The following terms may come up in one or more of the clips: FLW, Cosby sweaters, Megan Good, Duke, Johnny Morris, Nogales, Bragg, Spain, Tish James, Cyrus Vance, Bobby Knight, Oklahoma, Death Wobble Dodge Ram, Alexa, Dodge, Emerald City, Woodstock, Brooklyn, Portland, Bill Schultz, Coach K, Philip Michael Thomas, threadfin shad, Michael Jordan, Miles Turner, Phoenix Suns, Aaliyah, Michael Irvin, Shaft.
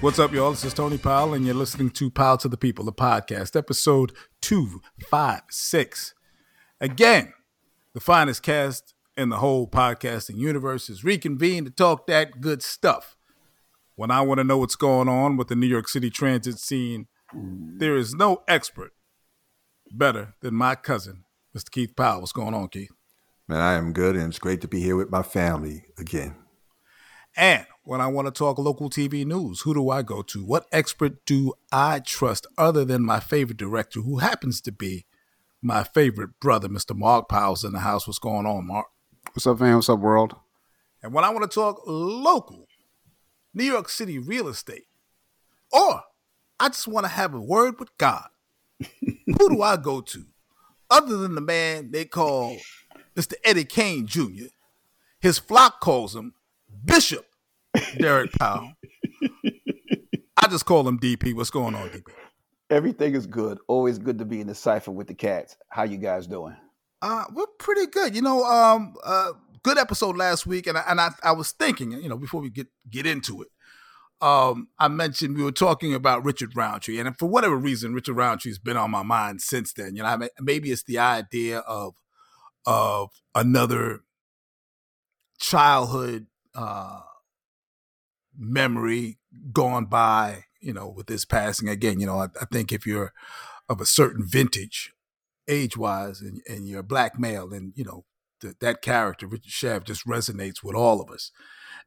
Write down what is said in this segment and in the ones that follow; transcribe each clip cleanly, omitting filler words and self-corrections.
What's up, y'all? This is Tony Powell, and you're listening to Powell to the People, the podcast, episode 256. Again, the finest cast in the whole podcasting universe is reconvened to talk that good stuff. When I want to know what's going on with the New York City transit scene, there is no expert better than my cousin, Mr. Keith Powell. What's going on, Keith? Man, I am good, and it's great to be here with my family again. And when I want to talk local TV news, who do I go to? What expert do I trust other than my favorite director, who happens to be my favorite brother, Mr. Mark Powell's in the house. What's going on, Mark? What's up, man? What's up, world? And when I want to talk local New York City real estate, or I just want to have a word with God, who do I go to other than the man they call Mr. Eddie Kane, Jr.? His flock calls him Bishop Derek Powell. I just call him DP. What's going on, DP? Everything is good. Always good to be in the cipher with the cats. How you guys doing? We're pretty good. You know, good episode last week, and I was thinking, you know, before we get into it, I mentioned we were talking about Richard Roundtree, and for whatever reason, Richard Roundtree's been on my mind since then. You know, maybe it's the idea of another childhood memory gone by, you know, with this passing again. You know, I think if you're of a certain vintage age-wise and you're a black male, and, you know, that character, Richard Shaft, just resonates with all of us.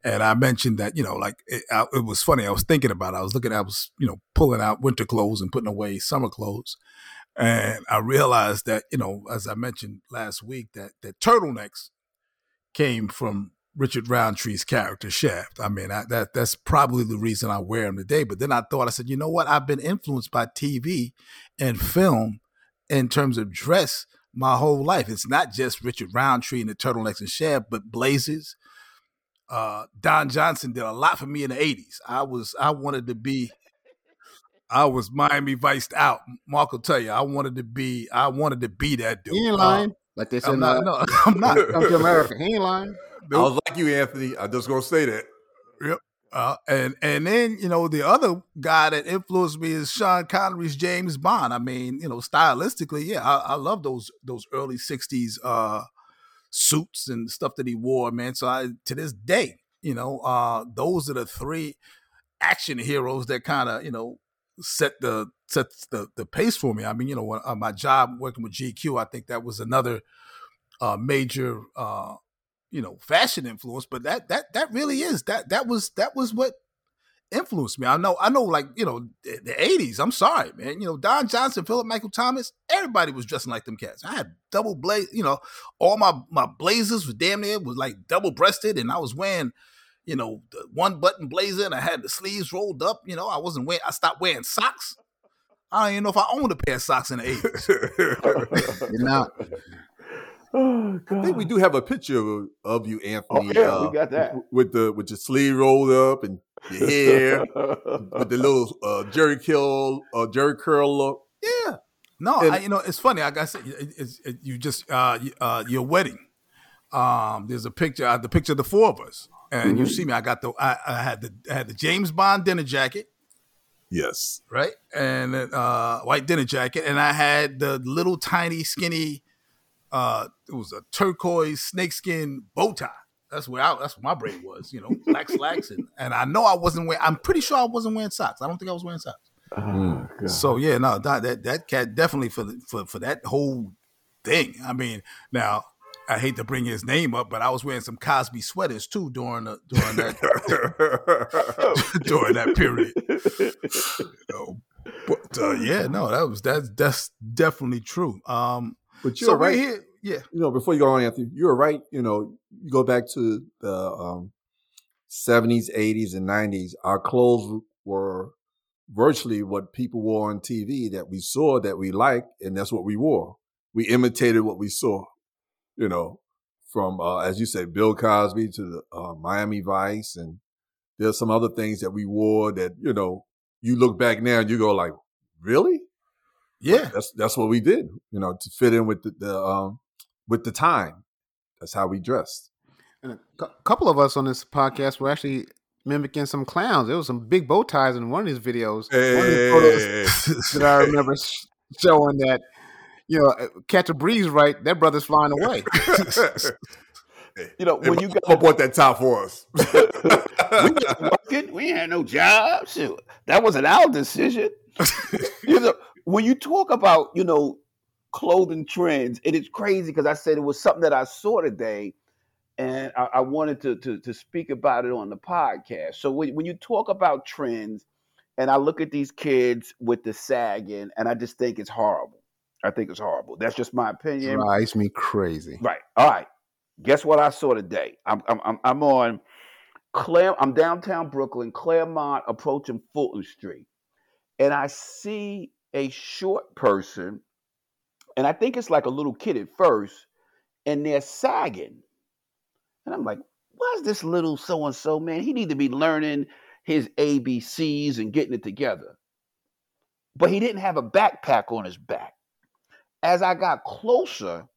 And I mentioned that, you know, like it was funny. I was thinking about it. I was you know, pulling out winter clothes and putting away summer clothes. And I realized that, you know, as I mentioned last week, that turtlenecks came from Richard Roundtree's character, Shaft. I mean, that's probably the reason I wear them today. But then I thought, I said, you know what? I've been influenced by TV and film in terms of dress my whole life. It's not just Richard Roundtree and the turtlenecks and Shaft, but blazers. Don Johnson did a lot for me in the 80s. I was Miami Viced out. Mark will tell you, I wanted to be that dude. He ain't lying. Like they said, I'm not. Come to America. He ain't lying. Dude. I was like you, Anthony. I'm just gonna say that. Yep. And then, you know, the other guy that influenced me is Sean Connery's James Bond. I mean, you know, stylistically, yeah, I love those early 60s suits and stuff that he wore, man. So to this day, you know, those are the three action heroes that kind of, you know, set the pace for me. I mean, you know, when, my job working with GQ, I think that was another major you know, fashion influence, but that really is that was what influenced me. I know, like, you know, the 80s. I'm sorry, man. You know, Don Johnson, Philip Michael Thomas, everybody was dressing like them cats. I had double blaze, you know, all my blazers were damn near was like double breasted, and I was wearing, you know, the one button blazer, and I had the sleeves rolled up. You know, I stopped wearing socks. I don't even know if I owned a pair of socks in the 80s. Now, oh, God. I think we do have a picture of you, Anthony. Oh, yeah, we got that. With your sleeve rolled up and your hair, with the little Jheri Kurl look. Yeah. No, you know, it's funny. Like I said, you just your wedding. There's a picture. The picture of the four of us, and mm-hmm. You see me. I got I had the James Bond dinner jacket. Yes. Right, and white dinner jacket, and I had the little tiny skinny. It was a turquoise snakeskin bow tie. That's where my brain was, you know, black slacks. And I know I wasn't wearing, I'm pretty sure I wasn't wearing socks. I don't think I was wearing socks. Oh, God. So yeah, no, that cat definitely for that whole thing. I mean, now I hate to bring his name up, but I was wearing some Cosby sweaters too during that during that period. So, but yeah, no, that's definitely true. But you're so right here, yeah. You know, before you go on, Anthony, you're right. You know, you go back to the 70s, 80s, and 90s. Our clothes were virtually what people wore on TV that we saw, that we liked, and that's what we wore. We imitated what we saw. You know, from as you say, Bill Cosby to the Miami Vice, and there's some other things that we wore that, you know, you look back now and you go like, really? Yeah, that's what we did, you know, to fit in with the time. That's how we dressed. And a couple of us on this podcast were actually mimicking some clowns. There was some big bow ties in one of these videos. Hey. One of these photos that I remember showing that, you know, catch a breeze, right? That brother's flying away. You know, when you got bought that top for us. We just working. We had no job. Shoot, that wasn't our decision. You know, when you talk about, you know, clothing trends, it is crazy because I said it was something that I saw today, and I wanted to speak about it on the podcast. So when you talk about trends, and I look at these kids with the sagging, and I just think it's horrible. I think it's horrible. That's just my opinion. Drives me crazy. Right. All right. Guess what I saw today? I'm on I'm downtown Brooklyn, Claremont, approaching Fulton Street, and I see a short person, and I think it's like a little kid at first, and they're sagging, and I'm like, "Why's this little so and so man? He need to be learning his ABCs and getting it together." But he didn't have a backpack on his back. As I got closer,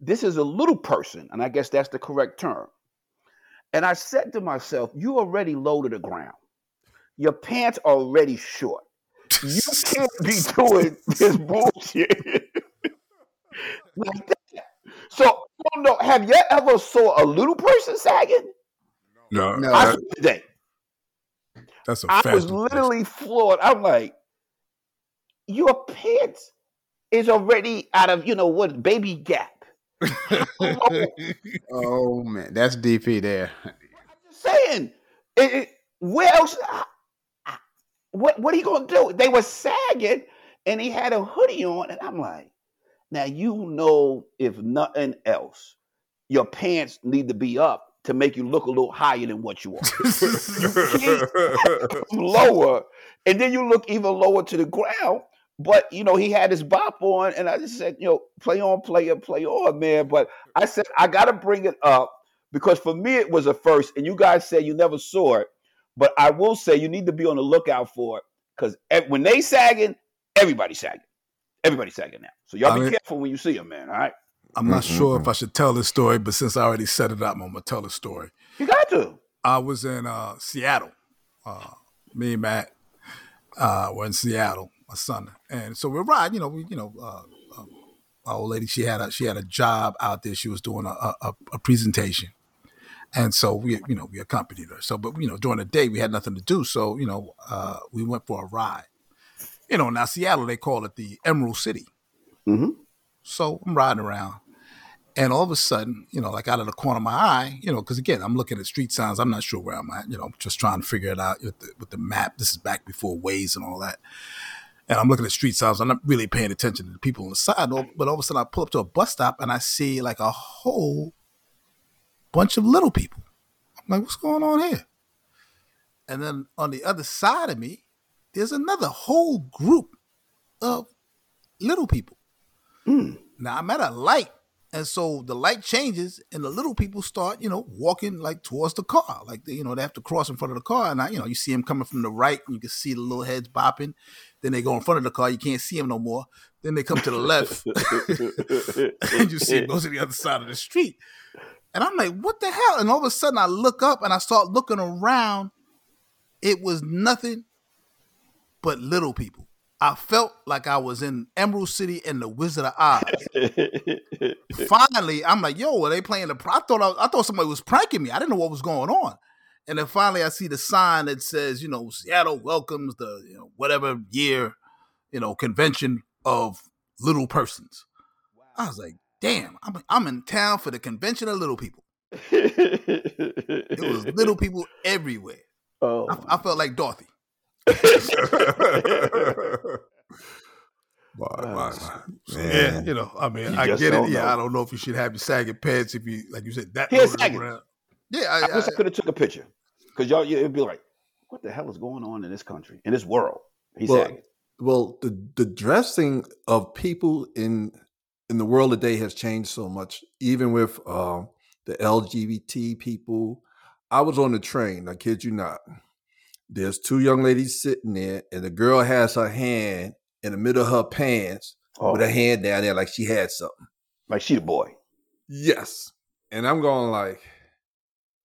this is a little person, and I guess that's the correct term. And I said to myself, you already low to the ground. Your pants are already short. You can't be doing this bullshit like that. So, I don't know, have you ever saw a little person sagging? No. I saw today. That's a fact. I was literally floored. I'm like, your pants is already out of, you know what, baby gap. Oh man, that's DP there. I'm just saying, where else? What are you gonna do? They were sagging, and he had a hoodie on, and I'm like, now you know, if nothing else, your pants need to be up to make you look a little higher than what you are. Lower, and then you look even lower to the ground. But, you know, he had his bop on, and I just said, you know, play on, player, play on, man. But I said, I got to bring it up because for me it was a first, and you guys say you never saw it. But I will say you need to be on the lookout for it because when they sagging, everybody's sagging. Everybody's sagging now. So y'all be careful when you see them, man, all right? I'm not sure if I should tell this story, but since I already set it up, I'm going to tell the story. You got to. I was in Seattle. Me and Matt were in Seattle. My son, and so we're riding. My old lady, she had a job out there. She was doing a presentation, and so we accompanied her. So, but during the day we had nothing to do, so we went for a ride. Now Seattle they call it the Emerald City. Mm-hmm. So I'm riding around, and all of a sudden, like out of the corner of my eye, because again I'm looking at street signs. I'm not sure where I'm at. Just trying to figure it out with the map. This is back before Waze and all that. And I'm looking at street signs. I'm not really paying attention to the people on the side. But all of a sudden, I pull up to a bus stop, and I see like a whole bunch of little people. I'm like, what's going on here? And then on the other side of me, there's another whole group of little people. Mm. Now, I'm at a light, and so the light changes, and the little people start, walking like towards the car. Like, they have to cross in front of the car, and you see them coming from the right, and you can see the little heads bopping. Then they go in front of the car. You can't see them no more. Then they come to the left. And you see them go to the other side of the street. And I'm like, what the hell? And all of a sudden, I look up and I start looking around. It was nothing but little people. I felt like I was in Emerald City and the Wizard of Oz. Finally, I'm like, yo, are they playing the... I thought somebody was pranking me. I didn't know what was going on. And then finally, I see the sign that says, Seattle welcomes the whatever year, convention of little persons. Wow. I was like, damn, I'm in town for the convention of little people. It was little people everywhere. Oh, I felt like Dorothy. Yeah, I get it. Yeah, I don't know if you should have your sagging pants if you, like you said, that. Here's sagging. Yeah, I wish I could have took a picture because y'all, it'd be like, what the hell is going on in this country, in this world? He's sagging. Well, the dressing of people in the world today has changed so much. Even with the LGBT people, I was on the train. I kid you not. There's two young ladies sitting there, and the girl has her hand in the middle of her pants with her hand down there, like she had something, like she a boy. Yes, and I'm going like.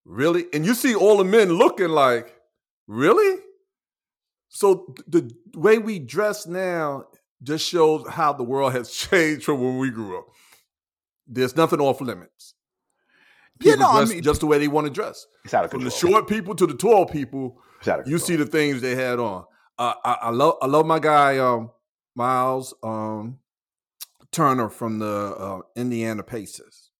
Really? And you see all the men looking like, Really? So the way we dress now just shows how the world has changed from when we grew up. There's nothing off limits. People dress just the way they want to dress. It's out of control. From the short people to the tall people, you see the things they had on. I love my guy Miles Turner from the Indiana Pacers,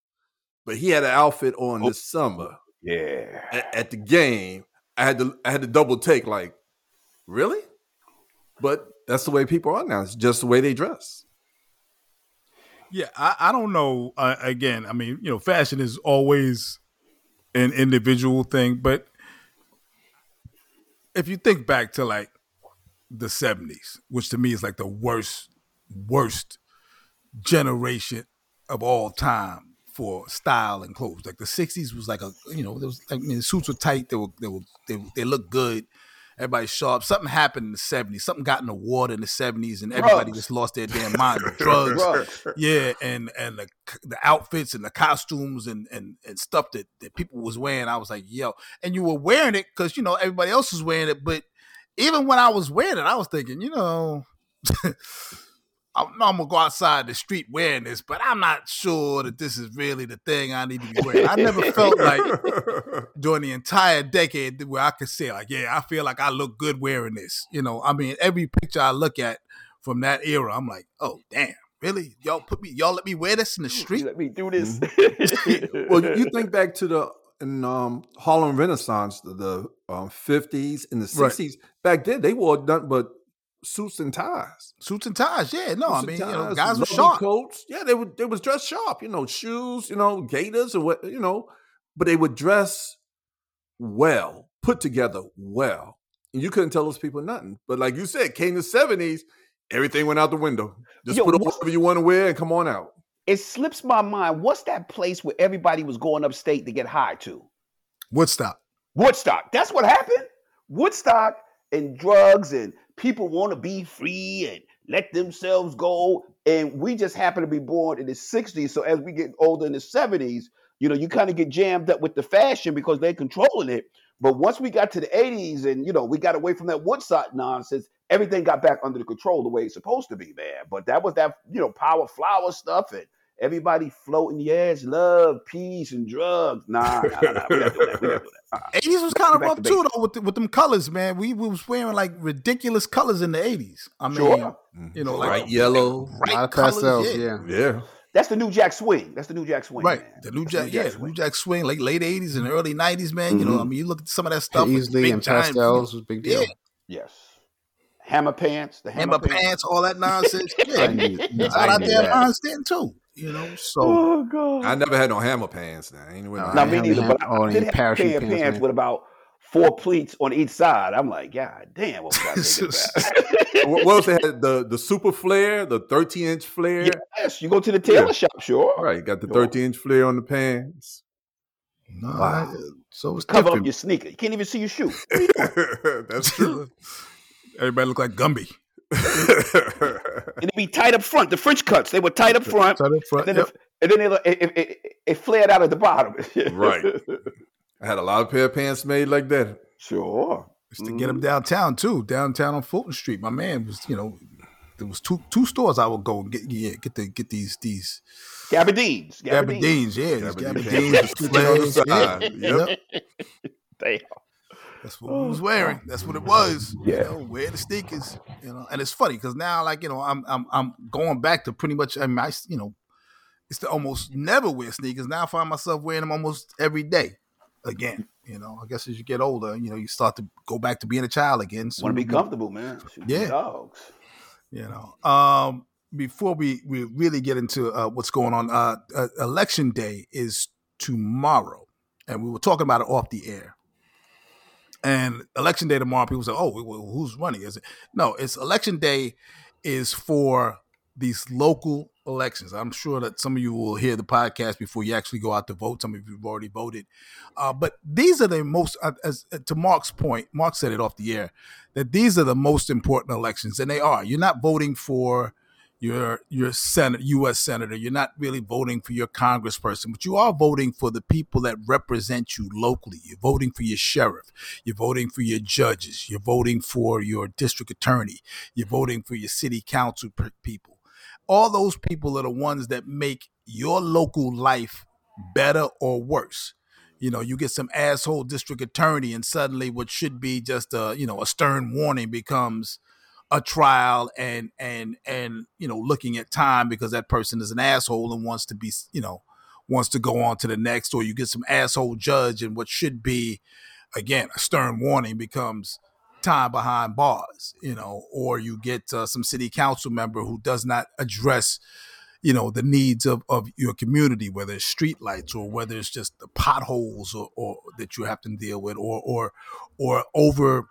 but he had an outfit on this summer. Yeah, at the game, I had to double take. Like, really? But that's the way people are now. It's just the way they dress. Yeah, I don't know. Again, I mean, you know, fashion is always an individual thing. But if you think back to like the 70s, which to me is like the worst generation of all time for style and clothes. Like the 60s was like there was like, I mean, the suits were tight. They looked good. Everybody's sharp. Something happened in the 70s. Something got in the water in the 70s, and everybody just lost their damn mind. Drugs. Yeah, and the outfits and the costumes and stuff that people was wearing, I was like, yo. And you were wearing it because, you know, everybody else was wearing it. But even when I was wearing it, I was thinking, you know, I'm going to go outside the street wearing this, but I'm not sure that this is really the thing I need to be wearing. I never felt like during the entire decade where I could say, like, yeah, I feel like I look good wearing this. You know, I mean, every picture I look at from that era, I'm like, oh, damn, really? Y'all let me wear this in the street? Let me do this. Well, you think back to the Harlem Renaissance, the 50s and the 60s. Right. Back then, they wore nothing but suits and ties. Yeah, no, I mean, you know, guys were sharp. Coats. Yeah, they was dressed sharp. You know, shoes. You know, gaiters and what. You know, but they would dress well, put together well, and you couldn't tell those people nothing. But like you said, came the 70s, everything went out the window. Just put on whatever you want to wear and come on out. It slips my mind. What's that place where everybody was going upstate to get high to? Woodstock. That's what happened. Woodstock and drugs and people want to be free and let themselves go. And we just happen to be born in the 60s. So as we get older in the 70s, you know, you kind of get jammed up with the fashion because they're controlling it. But once we got to the 80s and, you know, we got away from that Woodstock nonsense, everything got back under the control the way it's supposed to be, man. But that was that, you know, power flower stuff and everybody floating, yes, love, peace, and drugs. Nah. We gotta do that. 80s was kind of rough too, though, with them colors, man. We was wearing like ridiculous colors in the 80s. I mean, you know, like bright yellow, bright colors. Yeah. That's the New Jack Swing. Right. Man. New Jack Swing, late 80s and early 90s, man. Mm-hmm. You know, I mean, you look at some of that stuff. Easily and pastels was a big deal. Yeah. Yes. Hammer pants. The hammer pants, all that nonsense. Yeah. That's all I damn understand too. You know, so I never had no hammer pants. Me neither. But I did have parachute pants with about 4 pleats on each side. I'm like, God damn! What else they had? The super flare, the 13-inch flare. Yes, you go to the tailor shop, sure. All right, got the 13-inch flare on the pants. No, wow. So it's cover up your sneaker. You can't even see your shoe. That's true. Everybody look like Gumby. And it'd be tight up front. The French cuts, they were tight up front. And then it flared out at the bottom. Right. I had a lot of pair of pants made like that. Sure. Used to get them downtown too. Downtown on Fulton Street. My man was, you know, there was two stores I would go and get these Gabardines. Yeah, Gabardines. Yep. Damn. That's what we was wearing. That's what it was. Yeah, you know, wear the sneakers. You know, and it's funny because now, like, you know, I'm going back to pretty much. I mean, you know, it's to almost never wear sneakers. Now I find myself wearing them almost every day again. You know, I guess as you get older, you know, you start to go back to being a child again. So want to be comfortable, man. Yeah, dogs. You know, before we really get into what's going on, election day is tomorrow, and we were talking about it off the air. And election day tomorrow, people say, oh, who's running? Is it? No, it's election day is for these local elections. I'm sure that some of you will hear the podcast before you actually go out to vote. Some of you have already voted. But these are the most, to Mark's point, Mark said it off the air, that these are the most important elections. And they are. You're not voting for You're senator, U.S. senator. You're not really voting for your congressperson, but you are voting for the people that represent you locally. You're voting for your sheriff. You're voting for your judges. You're voting for your district attorney. You're voting for your city council people. All those people are the ones that make your local life better or worse. You know, you get some asshole district attorney, and suddenly what should be just a stern warning becomes a trial and looking at time because that person is an asshole and wants to go on to the next. Or you get some asshole judge, and what should be, again, a stern warning becomes time behind bars. Or you get some city council member who does not address the needs of your community, whether it's streetlights or whether it's just the potholes or that you have to deal with, or over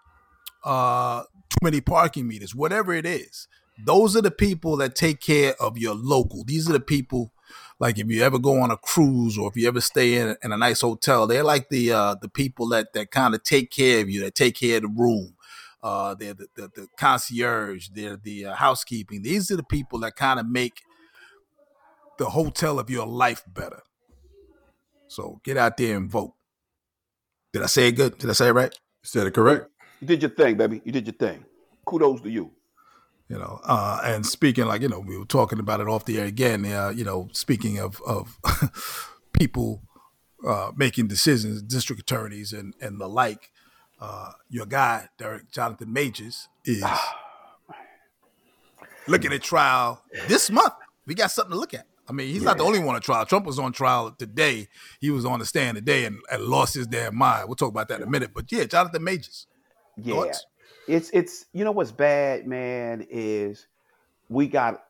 too many parking meters, whatever it is. Those are the people that take care of your local. These are the people, like if you ever go on a cruise or if you ever stay in a nice hotel, they're like the people that kind of take care of you, that take care of the room. They're the concierge, they're the housekeeping. These are the people that kind of make the hotel of your life better. So get out there and vote. Did I say it good? Did I say it right? You said it correct. You did your thing, baby. You did your thing. Kudos to you. And speaking we were talking about it off the air again, speaking of people making decisions, district attorneys and the like, your guy, Jonathan Majors, is looking at trial this month. We got something to look at. I mean, he's not the only one on trial. Trump was on trial today. He was on the stand today and lost his damn mind. We'll talk about that in a minute. But Jonathan Majors. Yeah. Thoughts? It's what's bad, man, is we got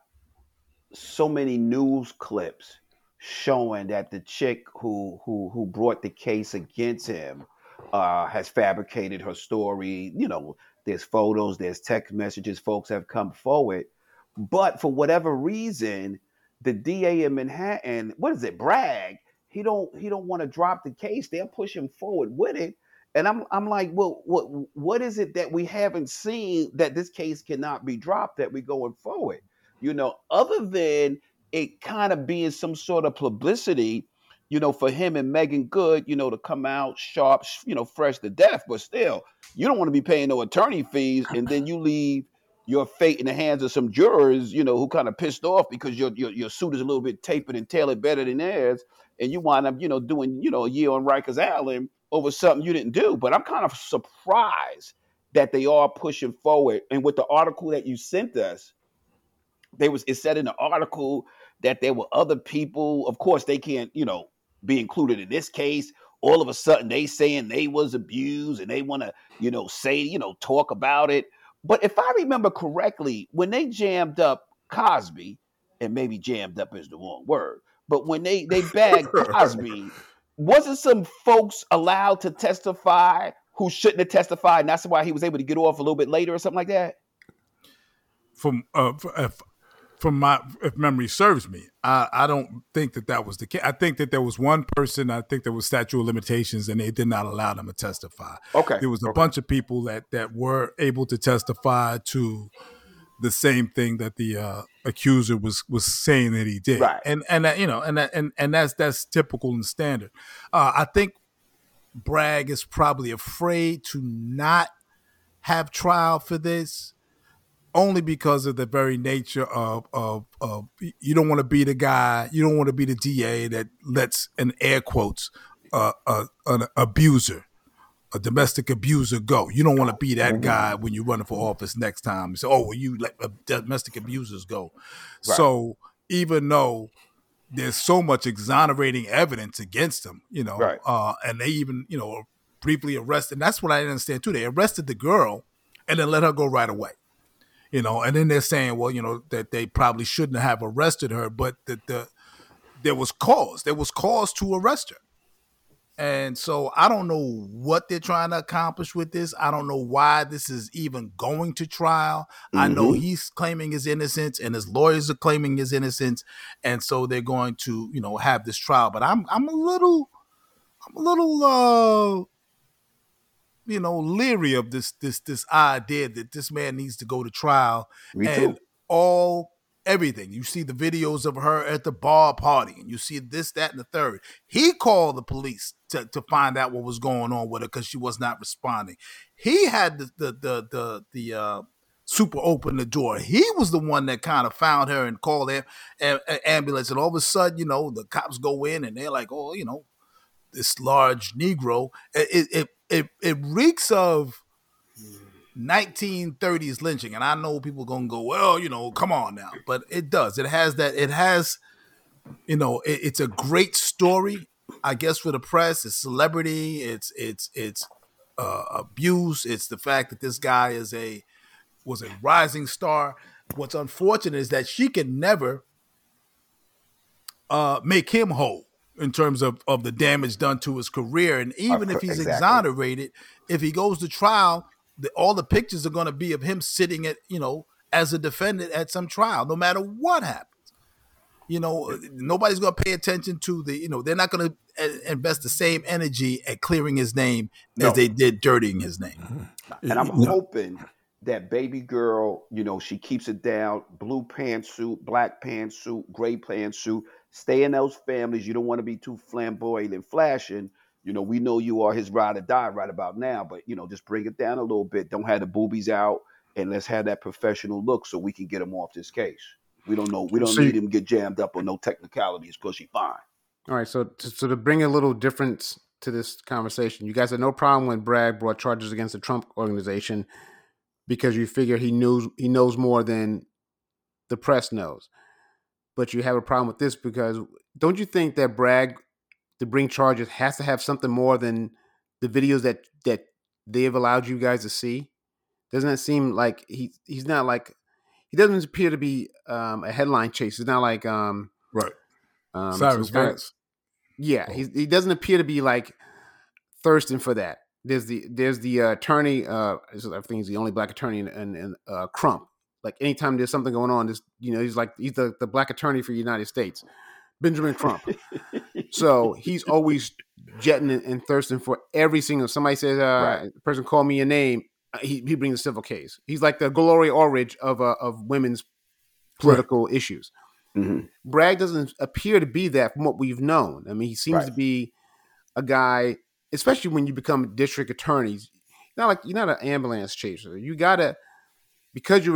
so many news clips showing that the chick who brought the case against him has fabricated her story. There's photos, there's text messages, folks have come forward. But for whatever reason, the DA in Manhattan, Bragg? He don't want to drop the case. They're pushing forward with it, and I'm like, well, what is it that we haven't seen that this case cannot be dropped? That we're going forward, other than it kind of being some sort of publicity, for him and Megan Good, to come out sharp, fresh to death. But still, you don't want to be paying no attorney fees, and then you leave your fate in the hands of some jurors, who kind of pissed off because your suit is a little bit tapered and tailored better than theirs, and you wind up, doing, a year on Rikers Island over something you didn't do. But I'm kind of surprised that they are pushing forward. And with the article that you sent us, it said in the article that there were other people. Of course, they can't, be included in this case. All of a sudden, they saying they was abused and they want to, say, talk about it. But if I remember correctly, when they jammed up Cosby, and maybe jammed up is the wrong word, but when they bagged Cosby, wasn't some folks allowed to testify who shouldn't have testified, and that's why he was able to get off a little bit later or something like that? If memory serves me, I don't think that was the case. I think that there was one person. I think there was statute of limitations, and they did not allow them to testify. Okay, there was a bunch of people that were able to testify to the same thing that the accuser was saying that he did. Right. and that's typical and standard. I think Bragg is probably afraid to not have trial for this. Only because of the very nature of you don't want to be the guy, you don't want to be the DA that lets, in air quotes, an abuser, a domestic abuser go. You don't want to be that guy when you're running for office next time. So, you let domestic abusers go. Right. So even though there's so much exonerating evidence against them, right. And they even, briefly arrested. And that's what I didn't understand too. They arrested the girl and then let her go right away. And then they're saying, well, that they probably shouldn't have arrested her, but that there was cause. There was cause to arrest her. And so I don't know what they're trying to accomplish with this. I don't know why this is even going to trial. Mm-hmm. I know he's claiming his innocence and his lawyers are claiming his innocence. And so they're going to, have this trial. But I'm a little leery of this idea that this man needs to go to trial. Me too. everything. You see the videos of her at the bar party, and you see this, that, and the third. He called the police to find out what was going on with her because she was not responding. He had the super open the door. He was the one that kind of found her and called an ambulance. And all of a sudden, you know, the cops go in and they're like, oh, you know, this large Negro. It reeks of 1930s lynching, and I know people are gonna go, well, you know, come on now, but it does. It has that. It has, you know, it's a great story, I guess, for the press. It's celebrity. It's abuse. It's the fact that this guy was a rising star. What's unfortunate is that she can never make him whole in terms of the damage done to his career. And even if he's exonerated, if he goes to trial, all the pictures are going to be of him sitting at, you know, as a defendant at some trial, no matter what happens. You know, nobody's going to pay attention to the, you know, they're not going to invest the same energy at clearing his name as they did dirtying his name. And I'm hoping that baby girl, you know, she keeps it down, blue pantsuit, black pantsuit, gray pantsuit, stay in those families. You don't want to be too flamboyant and flashing. You know, we know you are his ride or die right about now, but, you know, just bring it down a little bit. Don't have the boobies out, and let's have that professional look so we can get him off this case. We don't know. We don't need him to get jammed up on no technicalities because he's fine. All right. So to bring a little difference to this conversation, you guys had no problem when Bragg brought charges against the Trump organization because you figure he knows more than the press knows. But you have a problem with this because don't you think that Bragg, to bring charges, has to have something more than the videos that they've allowed you guys to see? Doesn't that seem like he's not like, he doesn't appear to be a headline chase. It's not like right. Cyrus Vance. Yeah, he doesn't appear to be like thirsting for that. There's the attorney. I think he's the only black attorney in Crump. Like anytime there's something going on, this, you know, he's the black attorney for the United States, Benjamin Crump. So he's always jetting and thirsting for every single. Somebody says, person called me a name. He brings a civil case. He's like the Gloria Allred of women's political issues. Mm-hmm. Bragg doesn't appear to be that from what we've known. I mean, he seems to be a guy, especially when you become district attorneys. You're not an ambulance chaser. You gotta because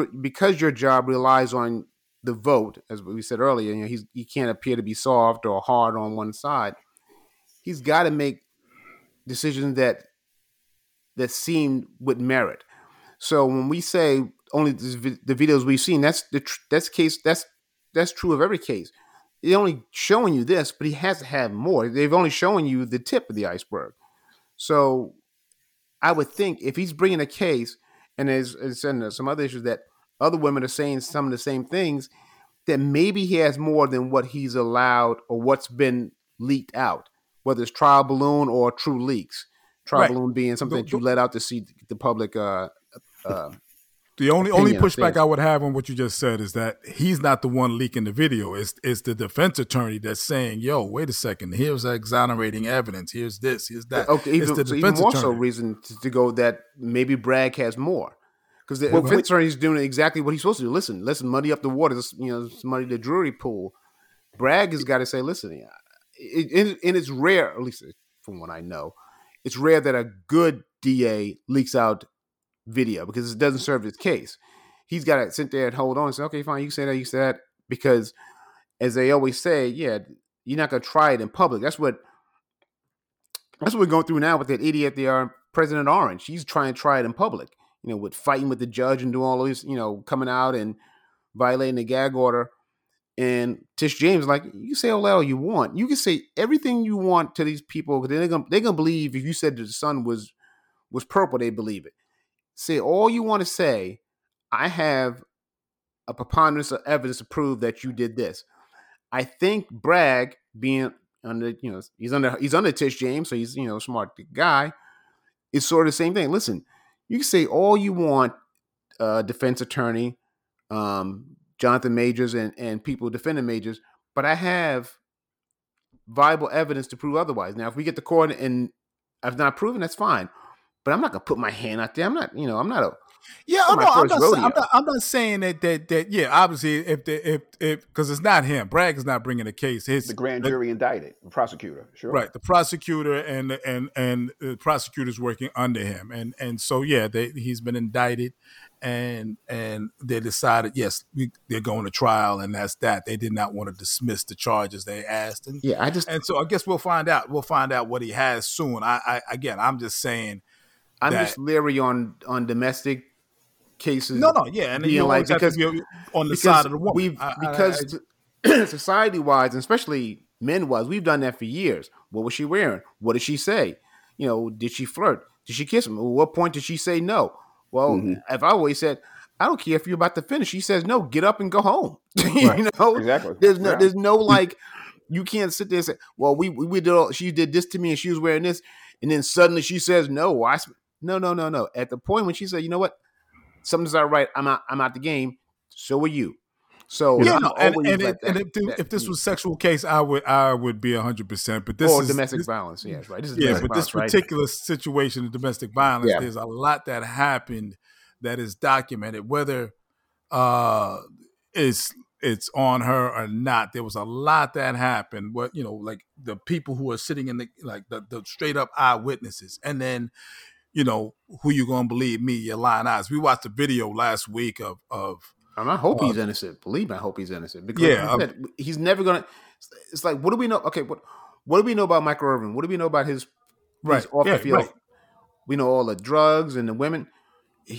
your job relies on the vote, as we said earlier, you know, he can't appear to be soft or hard on one side. He's got to make decisions that seem with merit. So when we say only the videos we've seen, that's true of every case. They're only showing you this, but he has to have more. They've only shown you the tip of the iceberg. So I would think if he's bringing a case and there's some other issues that other women are saying some of the same things, that maybe he has more than what he's allowed or what's been leaked out, whether it's trial balloon or true leaks. Trial balloon being something that you let out to see the public. The only pushback I would have on what you just said is that he's not the one leaking the video. It's the defense attorney that's saying, "Yo, wait a second. Here's exonerating evidence. Here's this. Here's that." Okay, reason to go that maybe Bragg has more. Because the defense attorney is doing exactly what he's supposed to do. Listen, muddy up the water. You know, muddy the jury pool. Bragg has got to say, listen, and it's rare, at least from what I know, it's rare that a good DA leaks out video because it doesn't serve his case. He's got to sit there and hold on and say, okay, fine, you say that, you say that. Because as they always say, yeah, you're not going to try it in public. That's what we're going through now with that idiot there, President Orange. He's trying to try it in public. You know, with fighting with the judge and doing all these, you know, coming out and violating the gag order. And Tish James, like, you say all you want. You can say everything you want to these people, because they're gonna believe if you said the sun was purple, they believe it. Say all you want to say. I have a preponderance of evidence to prove that you did this. I think Bragg, being under, you know, he's under Tish James, so he's, you know, smart guy, is sort of the same thing. Listen. You can say all you want, defense attorney, Jonathan Majors and people defending Majors, but I have viable evidence to prove otherwise. Now, if we get to court and I've not proven, that's fine. But I'm not going to put my hand out there. I'm not a Yeah, no, I'm not saying that. Yeah, obviously, if because it's not him. Bragg is not bringing the case. The grand jury indicted the prosecutor. Sure, right. The prosecutor and the prosecutors working under him, and so yeah, he's been indicted, and they decided yes, they're going to trial, and that's that. They did not want to dismiss the charges they asked, and yeah, so I guess we'll find out. We'll find out what he has soon. Again, I'm just saying. I'm just leery on domestic cases. No, yeah, and you like because you're on the side of the woman. Because society-wise, and especially men-wise, we've done that for years. What was she wearing? What did she say? You know, did she flirt? Did she kiss him? At what point did she say no? Well, if I always said, I don't care if you're about to finish. She says no. Get up and go home. Right. You know, exactly. There's no like. You can't sit there and say, well, we did all. She did this to me, and she was wearing this, and then suddenly she says no. No. At the point when she said, you know what? Something's not right. I'm out the game. So are you. So yeah, if this was a sexual case, I would be 100%. But this is domestic violence. Yeah, right. This is particular situation of domestic violence, there's a lot that happened that is documented, whether it's on her or not. There was a lot that happened. What like the people who are sitting in the straight up eyewitnesses, and then. Who you gonna believe, me, your lying eyes? We watched a video last week of I hope he's innocent. Believe me, I hope he's innocent. Because he's never gonna. It's like, what do we know? Okay, what do we know about Michael Irvin? What do we know about his off the field? Right. We know all the drugs and the women. I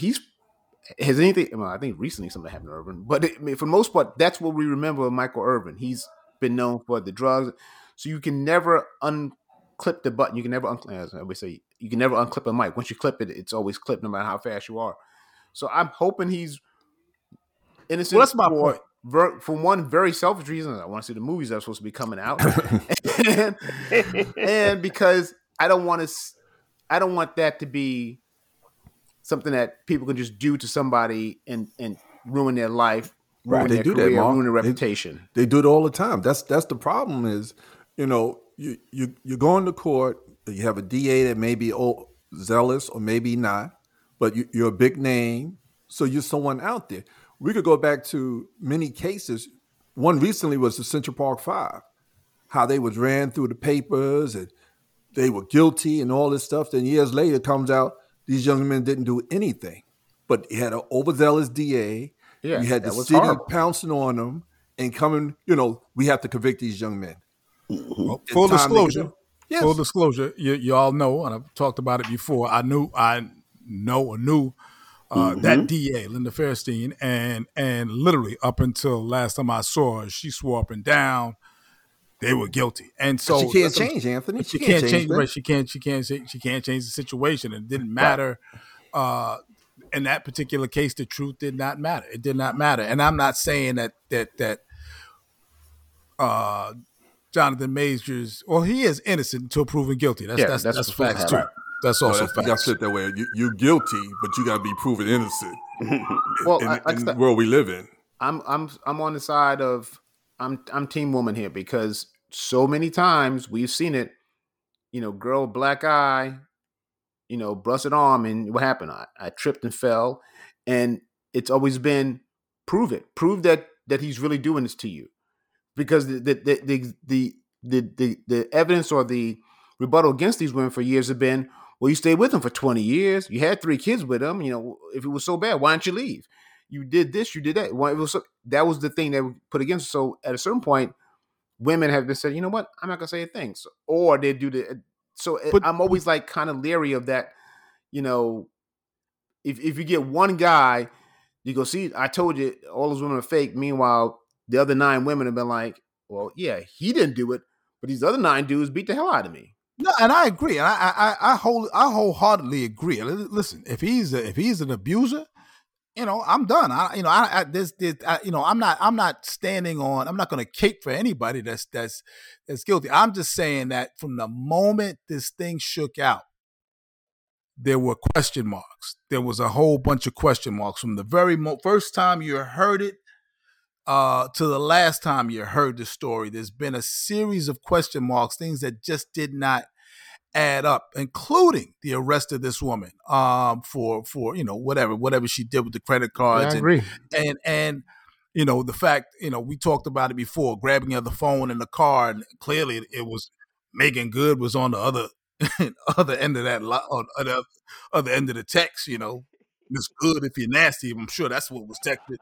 think recently something happened to Irvin, but for the most part, that's what we remember of Michael Irvin. He's been known for the drugs, so you can never unclip the button. You can never unclip. As I always say. You can never unclip a mic. Once you clip it, it's always clipped, no matter how fast you are. So I'm hoping he's innocent. Well, that's my point. For one very selfish reason, I want to see the movies that are supposed to be coming out, and because I don't want that to be something that people can just do to somebody and ruin their life, ruin their reputation. They do it all the time. That's the problem. Is you're going to court. You have a DA that may be zealous or maybe not, but you're a big name, so you're someone out there. We could go back to many cases. One recently was the Central Park Five, how they was ran through the papers and they were guilty and all this stuff. Then years later, it comes out these young men didn't do anything, but you had an overzealous DA. Yeah, you had the city pouncing on them and coming. We have to convict these young men. Well, full disclosure. Yes. Full disclosure, you all know, and I've talked about it before. I knew that DA, Linda Fairstein, and literally up until last time I saw her, she swore up and down they were guilty. And so she can't change, Anthony. She can't change. Right? She can't change the situation. It didn't matter. In that particular case, the truth did not matter. It did not matter. And I'm not saying that Jonathan Majors, well, he is innocent until proven guilty. That's facts too. That's also facts. That's it that way. You're guilty, but you got to be proven innocent. In the world we live in, I'm on the side of I'm team woman here, because so many times we've seen it. Girl, black eye, busted arm, and what happened? I tripped and fell, and it's always been prove that he's really doing this to you. Because the evidence or the rebuttal against these women for years have been, well, you stayed with them for 20 years. You had 3 kids with them. If it was so bad, why didn't you leave? You did this, you did that. That was the thing they were put against. So at a certain point, women have been said, you know what? I'm not going to say a thing. So, or they do the. So I'm always like kind of leery of that. If you get one guy, you go, see, I told you all those women are fake. Meanwhile, the other 9 women have been like, well, yeah, he didn't do it, but these other 9 dudes beat the hell out of me. No, and I agree. I wholeheartedly agree. Listen, if he's an abuser, I'm done. I'm not going to cape for anybody that's guilty. I'm just saying that from the moment this thing shook out, there were question marks. There was a whole bunch of question marks from the very first time you heard it. To the last time you heard the story, there's been a series of question marks, things that just did not add up, including the arrest of this woman for whatever she did with the credit cards. Yeah, I agree. And the fact, we talked about it before, grabbing the phone in the car, and clearly it was Megan Good was on the other end of that other end of the text. Miss Good, if you're nasty, I'm sure that's what was texted.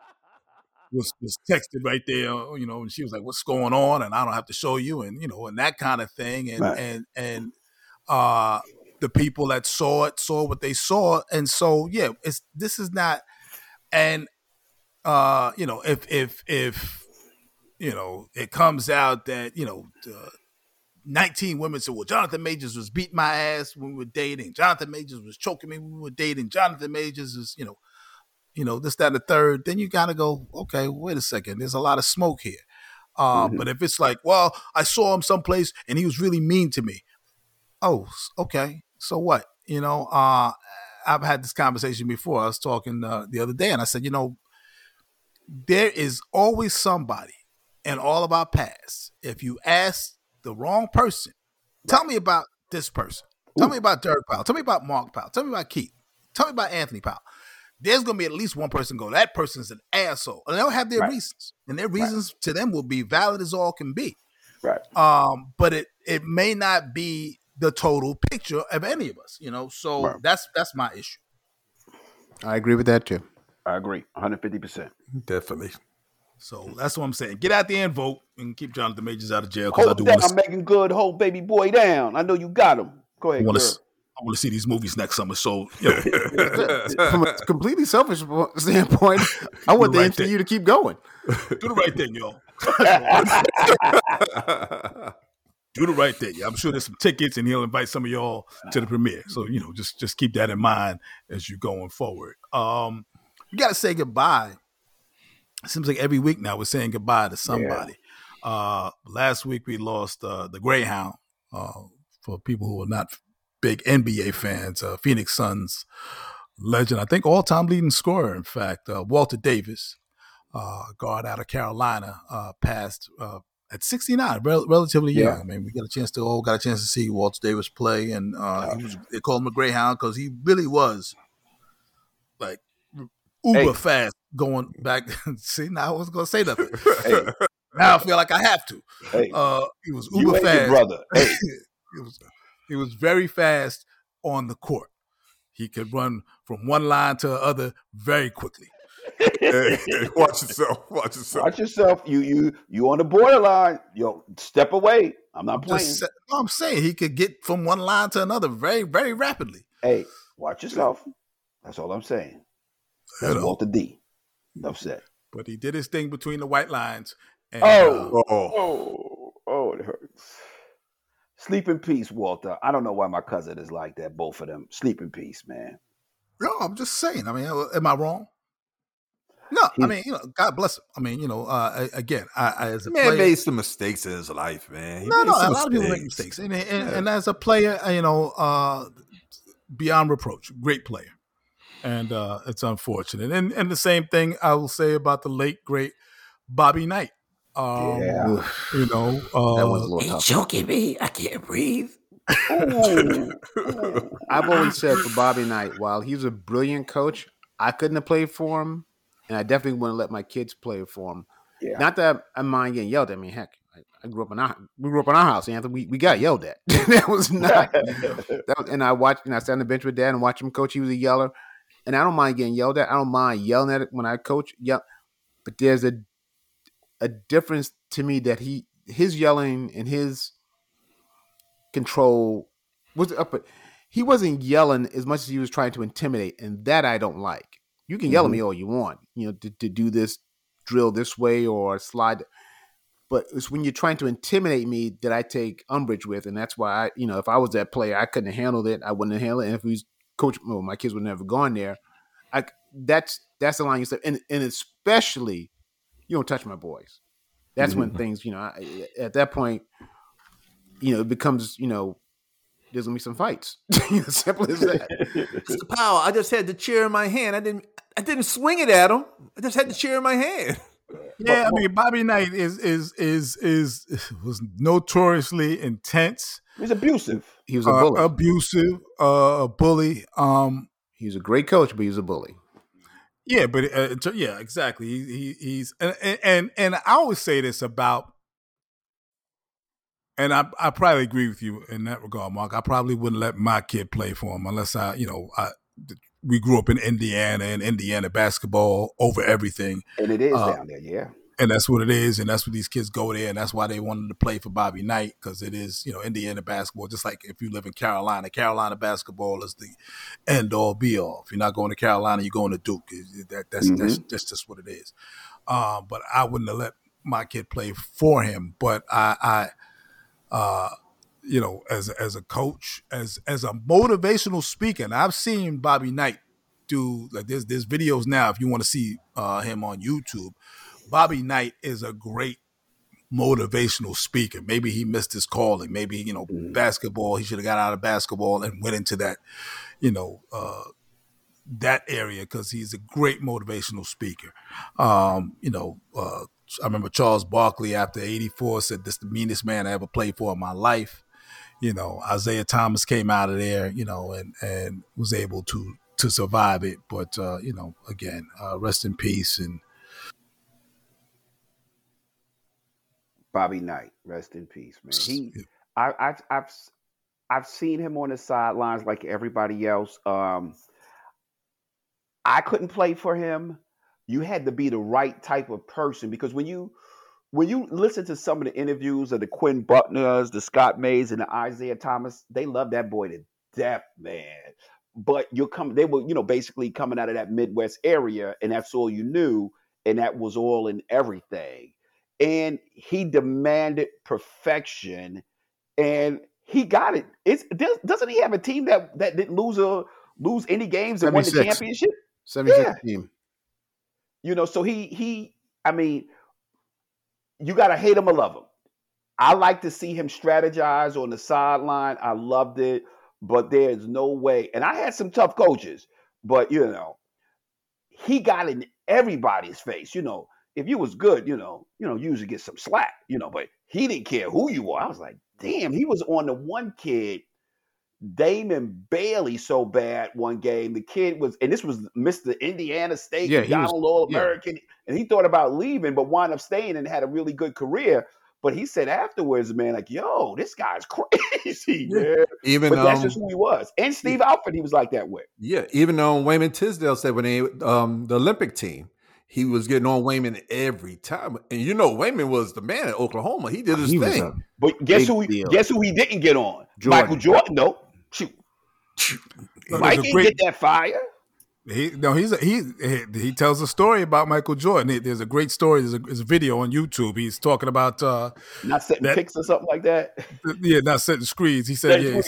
Was texted right there, and she was like, "What's going on?" And I don't have to show you, and and that kind of thing, and right. and the people that saw what they saw, and so yeah, if it comes out that 19 women said, "Well, Jonathan Majors was beating my ass when we were dating. Jonathan Majors was choking me when we were dating. Jonathan Majors is this, that, and the third," then you got to go, okay, wait a second. There's a lot of smoke here. But if it's like, well, I saw him someplace and he was really mean to me. Oh, okay. So what? I've had this conversation before. I was talking the other day and I said, there is always somebody in all of our past. If you ask the wrong person, tell me about this person. Tell me about Derek Powell. Tell me about Mark Powell. Tell me about Keith. Tell me about Anthony Powell. There's going to be at least one person go, that person's an asshole. And they'll have their reasons. And their reasons to them will be valid as all can be. Right. But it may not be the total picture of any of us, So that's my issue. I agree with that, too. I agree. 150%. Definitely. So that's what I'm saying. Get out there and vote and keep Jonathan Majors out of jail. I'm making good. Hold baby boy down. I know you got him. Go ahead, I want to see these movies next summer. So, from a completely selfish standpoint, I want the NCU to keep going. Do the right thing, y'all. Do the right thing. I'm sure there's some tickets, and he'll invite some of y'all to the premiere. So, just keep that in mind as you're going forward. You got to say goodbye. It seems like every week now we're saying goodbye to somebody. Yeah. Last week we lost the Greyhound. For people who are not big NBA fans, Phoenix Suns legend, I think all-time leading scorer, in fact, Walter Davis, guard out of Carolina, passed at 69, relatively young. I mean, we got a chance to see Walter Davis play, and they called him a Greyhound because he really was like uber fast going back. See, now I wasn't going to say nothing. Hey. Now I feel like I have to. Hey. He was uber fast, brother. Hey. He was very fast on the court. He could run from one line to the other very quickly. Hey, watch yourself. You on the borderline. Yo, step away. I'm not playing. I'm saying he could get from one line to another very, very rapidly. Hey, watch yourself. That's all I'm saying. That's Walter D. Enough said. But he did his thing between the white lines. And, it hurts. Sleep in peace, Walter. I don't know why my cousin is like that, both of them. Sleep in peace, man. No, I'm just saying. I mean, am I wrong? No, I mean, God bless him. I mean, again, I as a player... Man made some mistakes in his life, man. A lot of people make mistakes. And as a player, beyond reproach, great player. And it's unfortunate. And the same thing I will say about the late, great Bobby Knight. That was a little tough. Choking me, I can't breathe. I've always said for Bobby Knight, while he was a brilliant coach, I couldn't have played for him, and I definitely wouldn't let my kids play for him. Yeah. Not that I mind getting yelled at. I mean, heck, we grew up in our house, Anthony. We got yelled at. And I sat on the bench with Dad and watched him coach. He was a yeller, and I don't mind getting yelled at. I don't mind yelling at it when I coach. Yeah, but there's a difference to me that his yelling and his control was up. He wasn't yelling as much as he was trying to intimidate, and that I don't like. You can yell at me all you want, to do this drill this way or slide, but it's when you're trying to intimidate me that I take umbrage with, and that's why I, if I was that player, I couldn't have handled it. I wouldn't have handled it. And if we was coach, well, my kids would never gone there. That's the line you said, and especially. You don't touch my boys. That's when things, at that point, it becomes, there's going to be some fights. Simple as that. Mr. Powell, I just had the chair in my hand. I didn't swing it at him. I just had the chair in my hand. Yeah, I mean, Bobby Knight was notoriously intense. He's abusive. He was a bully. A bully. He was a great coach, but he was a bully. Yeah, but yeah, exactly. He's and I always say this about. And I probably agree with you in that regard, Mark. I probably wouldn't let my kid play for him unless we grew up in Indiana, and Indiana basketball over everything. And it is down there, yeah. And that's what it is, and that's what these kids go there, and that's why they wanted to play for Bobby Knight, because it is, Indiana basketball. Just like if you live in Carolina, Carolina basketball is the end all be all. If you're not going to Carolina, you're going to Duke. That's just what it is. But I wouldn't have let my kid play for him, but as a coach, as a motivational speaker, and I've seen Bobby Knight do, like, there's videos now if you want to see him on YouTube. Bobby Knight is a great motivational speaker. Maybe he missed his calling. Maybe, basketball, he should have got out of basketball and went into that, that area, because he's a great motivational speaker. I remember Charles Barkley after 84 said, "This is the meanest man I ever played for in my life." Isaiah Thomas came out of there, and was able to survive it. But, again, rest in peace. And Bobby Knight, rest in peace, man. I've seen him on the sidelines like everybody else. I couldn't play for him. You had to be the right type of person, because when you listen to some of the interviews of the Quinn Buckners, the Scott Mays, and the Isaiah Thomas, they love that boy to death, man. But they were, basically coming out of that Midwest area, and that's all you knew, and that was all and everything. And he demanded perfection, and he got it. Doesn't he have a team that didn't lose any games and won the championship? 76 team. So you got to hate him or love him. I like to see him strategize on the sideline. I loved it, but there's no way. And I had some tough coaches, but, he got in everybody's face. If you was good, you usually get some slack, but he didn't care who you were. I was like, damn, he was on the one kid, Damon Bailey, so bad one game. The kid was, and this was Mr. Indiana State, All-American, and he thought about leaving, but wound up staying and had a really good career. But he said afterwards, man, like, yo, this guy's crazy, man. But that's just who he was. And Steve Alford, he was like that way. Yeah, even though Wayman Tisdale said when they the Olympic team, he was getting on Wayman every time. And Wayman was the man at Oklahoma. He did his thing. But guess who he didn't get on? Michael Jordan, though. Shoot. Mike didn't get that fire. He tells a story about Michael Jordan. There's a great story. There's a video on YouTube. He's talking about not setting picks or something like that. Yeah, not setting screens. He said,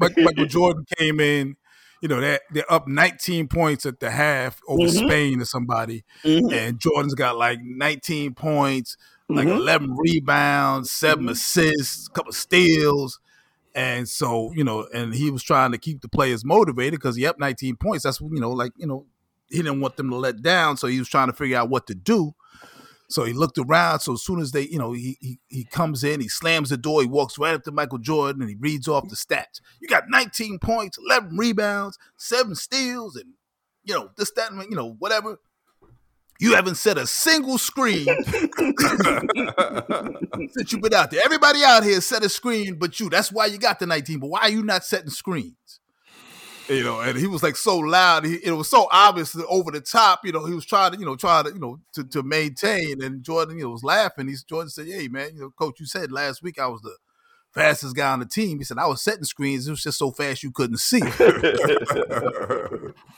Michael Jordan came in. They're up 19 points at the half over Spain or somebody, and Jordan's got like 19 points, like 11 rebounds, 7 assists, a couple steals. And so, and he was trying to keep the players motivated because he up 19 points. That's, he didn't want them to let down. So he was trying to figure out what to do. So he looked around. So as soon as they, he comes in, he slams the door. He walks right up to Michael Jordan and he reads off the stats. You got 19 points, 11 rebounds, 7 steals, and, this, that, and, whatever. You haven't set a single screen since you've been out there. Everybody out here set a screen but you. That's why you got the 19, but why are you not setting screens? And he was like so loud. It was so obvious that over the top, he was trying to maintain. And Jordan, was laughing. Jordan said, "Hey, man, coach, you said last week I was the fastest guy on the team." He said, "I was setting screens. It was just so fast you couldn't see."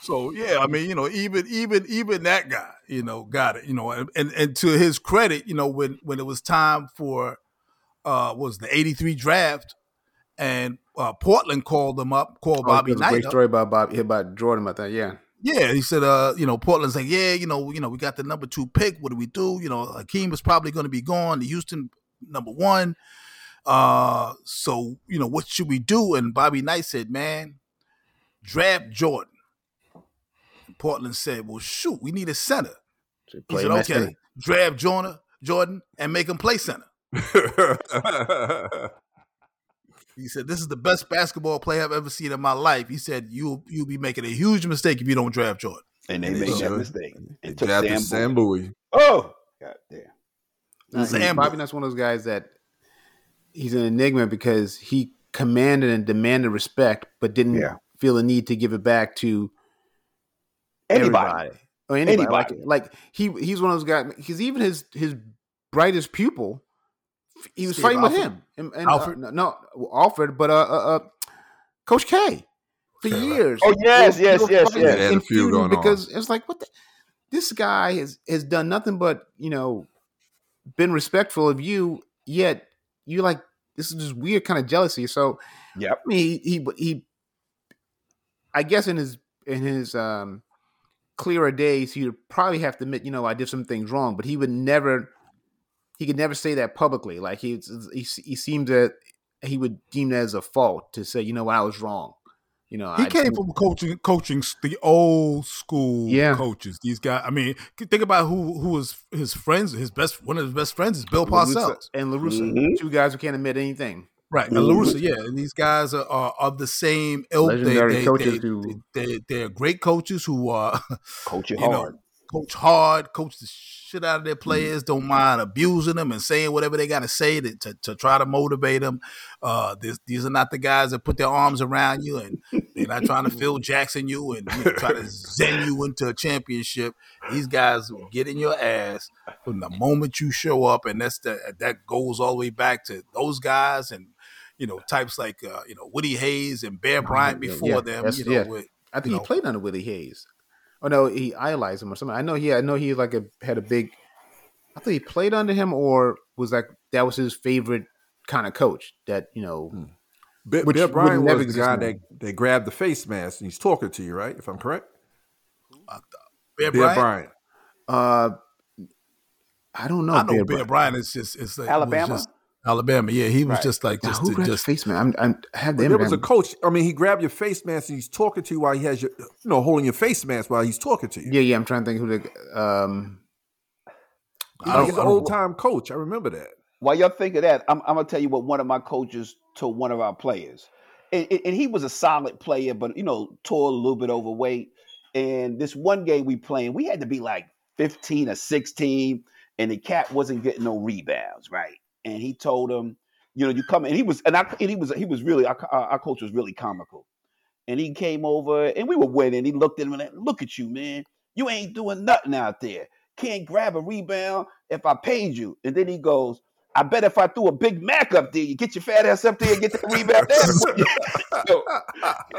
So, yeah, I mean, even that guy, got it. And to his credit, when it was time for was the 83 draft, and Portland called him up, called Bobby Knight. Great story about Bobby, about Jordan, I think. Yeah. Yeah, he said, Portland's like, yeah, we got the number 2 pick. What do we do? Hakeem is probably going to be gone. The Houston number 1. So, what should we do? And Bobby Knight said, man, draft Jordan. And Portland said, well, shoot, we need a center. He said, okay. draft Jordan, and make him play center. He said, this is the best basketball player I've ever seen in my life. He said, you'll be making a huge mistake if you don't draft Jordan. And they made that mistake. It took Sam Bowie. Oh, God damn. Bobby Knight's one of those guys that he's an enigma because he commanded and demanded respect, but didn't feel a need to give it back to anybody. Like he's one of those guys. Because even his brightest pupil, he was fighting with him. And Alfred, Alfred, but Coach K for years. Oh yes. And feud going because on. It's like what this guy has done nothing but been respectful of you, yet you like this is just weird kind of jealousy. So yeah, I mean he I guess in his clearer days he would probably have to admit I did some things wrong, but he could never say that publicly. Like he seemed that he would deem that as a fault to say I was wrong. He came from coaching the old school coaches. These guys, I mean, think about who was his friends. One of his best friends is Bill Parcells and La Russa. Mm-hmm. Two guys who can't admit anything, right? Mm-hmm. And La Russa, and these guys are of the same ilk. Legendary coaches who they're great coaches who are coach hard, coach the shit out of their players. Mm-hmm. Don't mind abusing them and saying whatever they got to say to try to motivate them. These are not the guys that put their arms around you and they're not trying to Phil Jackson you and try to zen you into a championship. These guys will get in your ass from the moment you show up, and that goes all the way back to those guys and types like Woody Hayes and Bear Bryant before them. I think he played under Woody Hayes. Oh no, he idolized him or something. I know he like had a big. I think he played under him, or was like that was his favorite kind of coach. That Bear Bryant was the guy that grabbed the face mask and he's talking to you, right? If I'm correct, Bear Bryant. I don't know. I know Bear Bryant is just like Alabama. Alabama, he was just like just face mask. There was a coach. I mean, he grabbed your face mask and he's talking to you while he has your, holding your face mask while he's talking to you. Yeah. I'm trying to think who the. He's an old time coach. I remember that. While y'all think of that, I'm gonna tell you what one of my coaches told one of our players, and he was a solid player, but tore a little bit overweight. And this one game we playing, we had to be like 15 or 16, and the cat wasn't getting no rebounds, right? And he told him, you come, and he was really, our coach was really comical. And he came over and we were winning. He looked at him and like, look at you, man. You ain't doing nothing out there. Can't grab a rebound if I paid you. And then he goes, I bet if I threw a Big Mac up there, you get your fat ass up there and get that rebound there.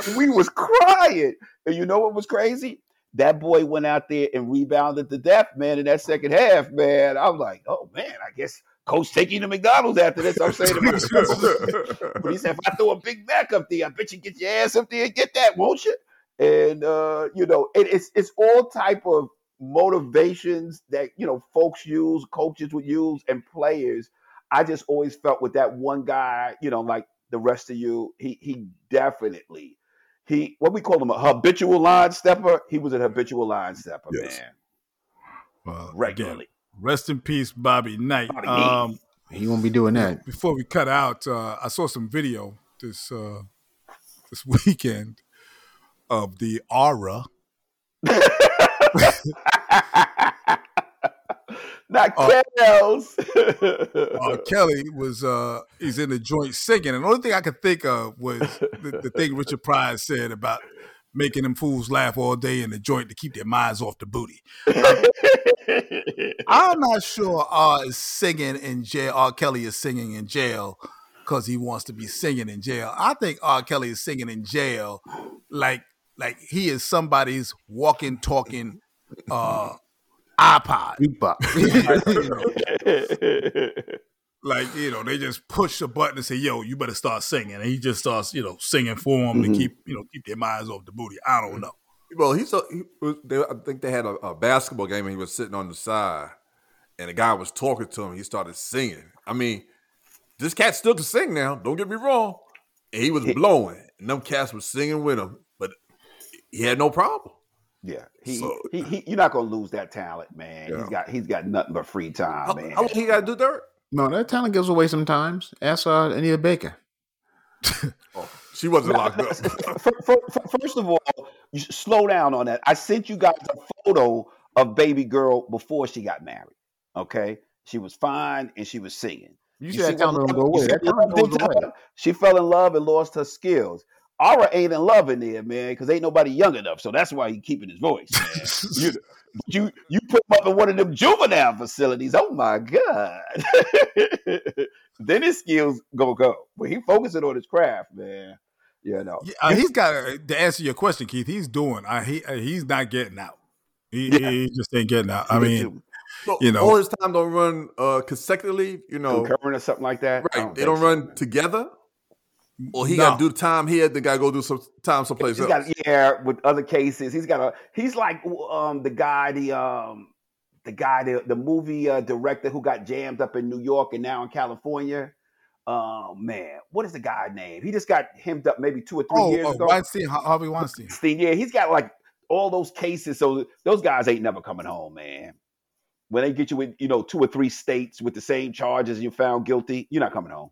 So, we was crying. And you know what was crazy? That boy went out there and rebounded to death, man, in that second half, man. I was like, oh, man, I guess Coach take you to McDonald's after this. I'm saying to myself. But he said, if I throw a Big Mac up there, I bet you get your ass up there and get that, won't you? And, it's all type of motivations that, folks use, coaches would use, and players. I just always felt with that one guy, like the rest of you, he definitely, what we call him, a habitual line stepper. He was a habitual line stepper, man. Well, regularly. Again. Rest in peace, Bobby Knight. He won't be doing that. Before we cut out, I saw some video this weekend of the aura. Not Kells. Kelly was he's in the joint singing, and the only thing I could think of was the thing Richard Pryor said about making them fools laugh all day in the joint to keep their minds off the booty. I'm not sure R is singing in jail. R. Kelly is singing in jail because he wants to be singing in jail. I think R. Kelly is singing in jail like he is somebody's walking, talking iPod. They just push the button and say, yo, you better start singing. And he just starts, singing for them to keep their minds off the booty. I don't know. Well, I think they had a basketball game and he was sitting on the side and the guy was talking to him. He started singing. I mean, this cat still can sing now. Don't get me wrong. And he was blowing and them cats was singing with him, but he had no problem. Yeah, he you're not gonna lose that talent, man. Yeah. He's got nothing but free time, man. Oh, he gotta do dirt. No, that talent gives away sometimes. Ask Anita Baker. Oh, she wasn't locked up. First of all, you should slow down on that. I sent you guys a photo of baby girl before she got married. Okay, she was fine and she was singing. You said that talent don't go away. That talent goes away. She fell in love and lost her skills. Ara ain't in love in there, man, because ain't nobody young enough. So that's why he keeping his voice. You put him up in one of them juvenile facilities. Oh my God. Then his skills go. But he focusing on his craft, man. You know. Yeah, he's got to answer your question, Keith. He's doing. He's not getting out. He just ain't getting out. I mean, so you know, all his time don't run consecutively. You know, concurrent or something like that. Right? They don't run together. Well, he got to do time here. The guy go do some time someplace else. With other cases, he's like the movie director who got jammed up in New York and now in California. Man, what is the guy name? He just got hemmed up maybe 2 or 3 years ago. Harvey Weinstein. Yeah, he's got like all those cases. So those guys ain't never coming home, man. When they get you in, 2 or 3 states with the same charges, and you're found guilty, you're not coming home.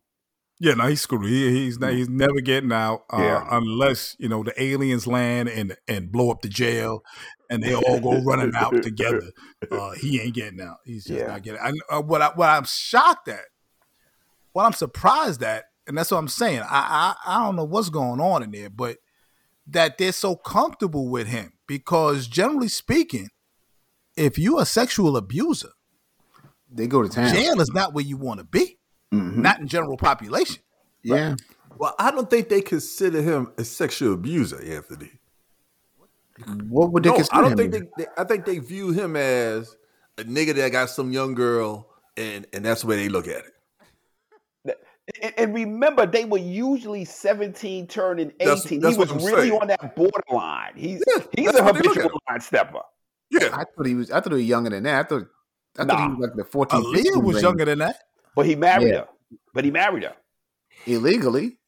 Yeah, no, he's screwed. He's never getting out unless the aliens land and blow up the jail, and they all go running out together. He ain't getting out. He's just not getting out. What I'm shocked at, what I'm surprised at, and that's what I'm saying. I don't know what's going on in there, but that they're so comfortable with him because generally speaking, if you're a sexual abuser, they go to town. Jail is not where you want to be. Mm-hmm. Not in general population. Right? Yeah. Well, I don't think they consider him a sexual abuser, Anthony. What would they consider him? I don't think I think they view him as a nigga that got some young girl, and that's the way they look at it. And remember, they were usually 17 turning 18. That's he was really saying. On that borderline. He's a habitual line stepper. Yeah. I thought he was younger than that. I thought he was like the 14th. Aaliyah was younger than that. But he married her. But he married her. Illegally.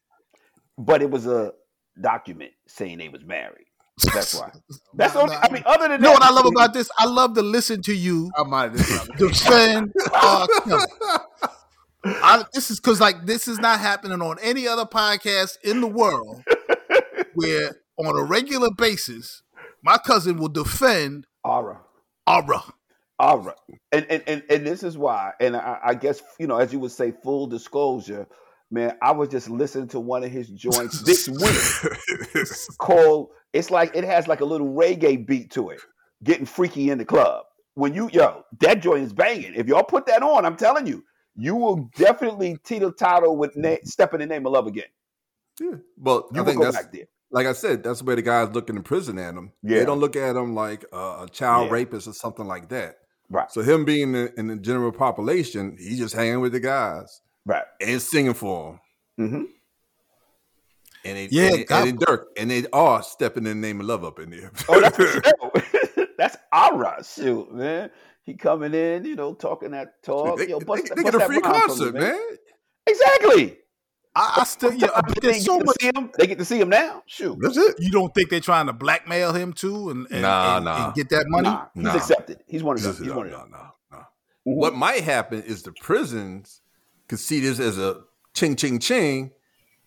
But it was a document saying they was married. That's why. That's only, I mean, other than that. You know what I love about this? I love to listen to you defend Kelly. This is not happening on any other podcast in the world where on a regular basis, my cousin will defend Ara. All right. And this is why. And I guess, as you would say, full disclosure, man, I was just listening to one of his joints this week called, it has like a little reggae beat to it, Getting Freaky in the Club. When that joint is banging. If y'all put that on, I'm telling you, you will definitely teeter-totter with Step in the Name of Love again. Yeah. Well, you will go back there. Like I said, that's where the guys looking in prison at him. Yeah. They don't look at him like a child rapist or something like that. Right. So him being in the general population, he's just hanging with the guys, right, and singing for them. Mm-hmm. And they are stepping in the name of love up in there. Oh, that's that's Ara, shoot, man. He coming in, talking that talk. They get a free concert, man. Exactly. I still, there's so much. They get to see him now. Shoot, that's it. You don't think they're trying to blackmail him too, and get that money? Nah, he's accepted. He's one of them. What might happen is the prisons could see this as a ching, ching, ching,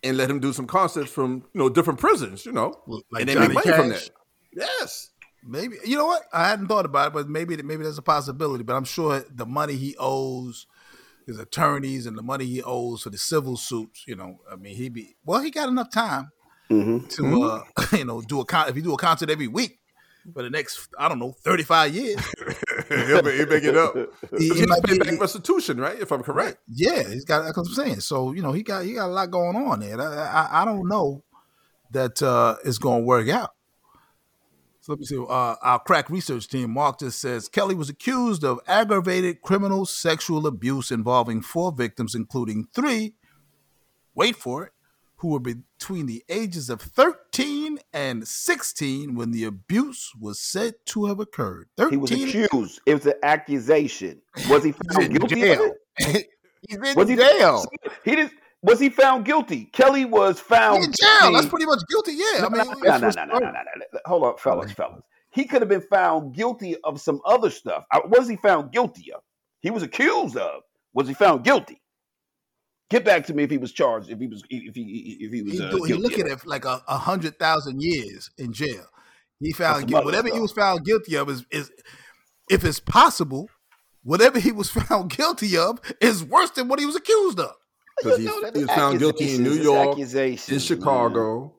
and let him do some concerts from different prisons. Like Johnny Cash. From that. Yes, maybe. You know what? I hadn't thought about it, but maybe there's a possibility. But I'm sure the money he owes. His attorneys and the money he owes for the civil suits, he got enough time to, do if you do a concert every week for the next, 35 years. He'll make it up. He might pay back restitution, right? If I'm correct. Yeah, he's got, that's what I'm saying. So, he got a lot going on there. I don't know that it's going to work out. Let me see. Our crack research team, Mark just says, Kelly was accused of aggravated criminal sexual abuse involving 4 victims, including 3, wait for it, who were between the ages of 13 and 16 when the abuse was said to have occurred. 13. He was accused. It was an accusation. Was he found guilty of it? He's in jail. Was he found guilty? Kelly was found in jail. That's pretty much guilty. Yeah. No, hold on, fellas. he could have been found guilty of some other stuff. What was he found guilty of? He was accused of. Was he found guilty? Get back to me if he was charged. If he was. He's looking at like 100,000 years in jail. He found guilty. Whatever he was found guilty of is if it's possible, whatever he was found guilty of is worse than what he was accused of. Because he was found guilty in New York, in Chicago,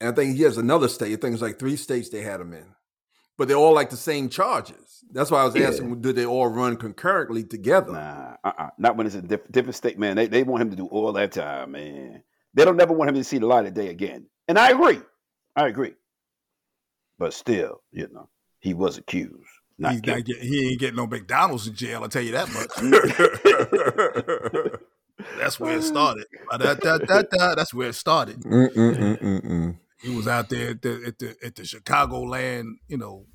and I think he has another state. I think it's like 3 states they had him in, but they're all like the same charges. That's why I was asking, do they all run concurrently together? Nah, not when it's a different state, man. They want him to do all that time, man. They don't ever want him to see the light of day again. And I agree. But still, he was accused. He ain't getting no McDonald's in jail, I'll tell you that much. That's where it started. That's where it started. He was out there at the Chicagoland,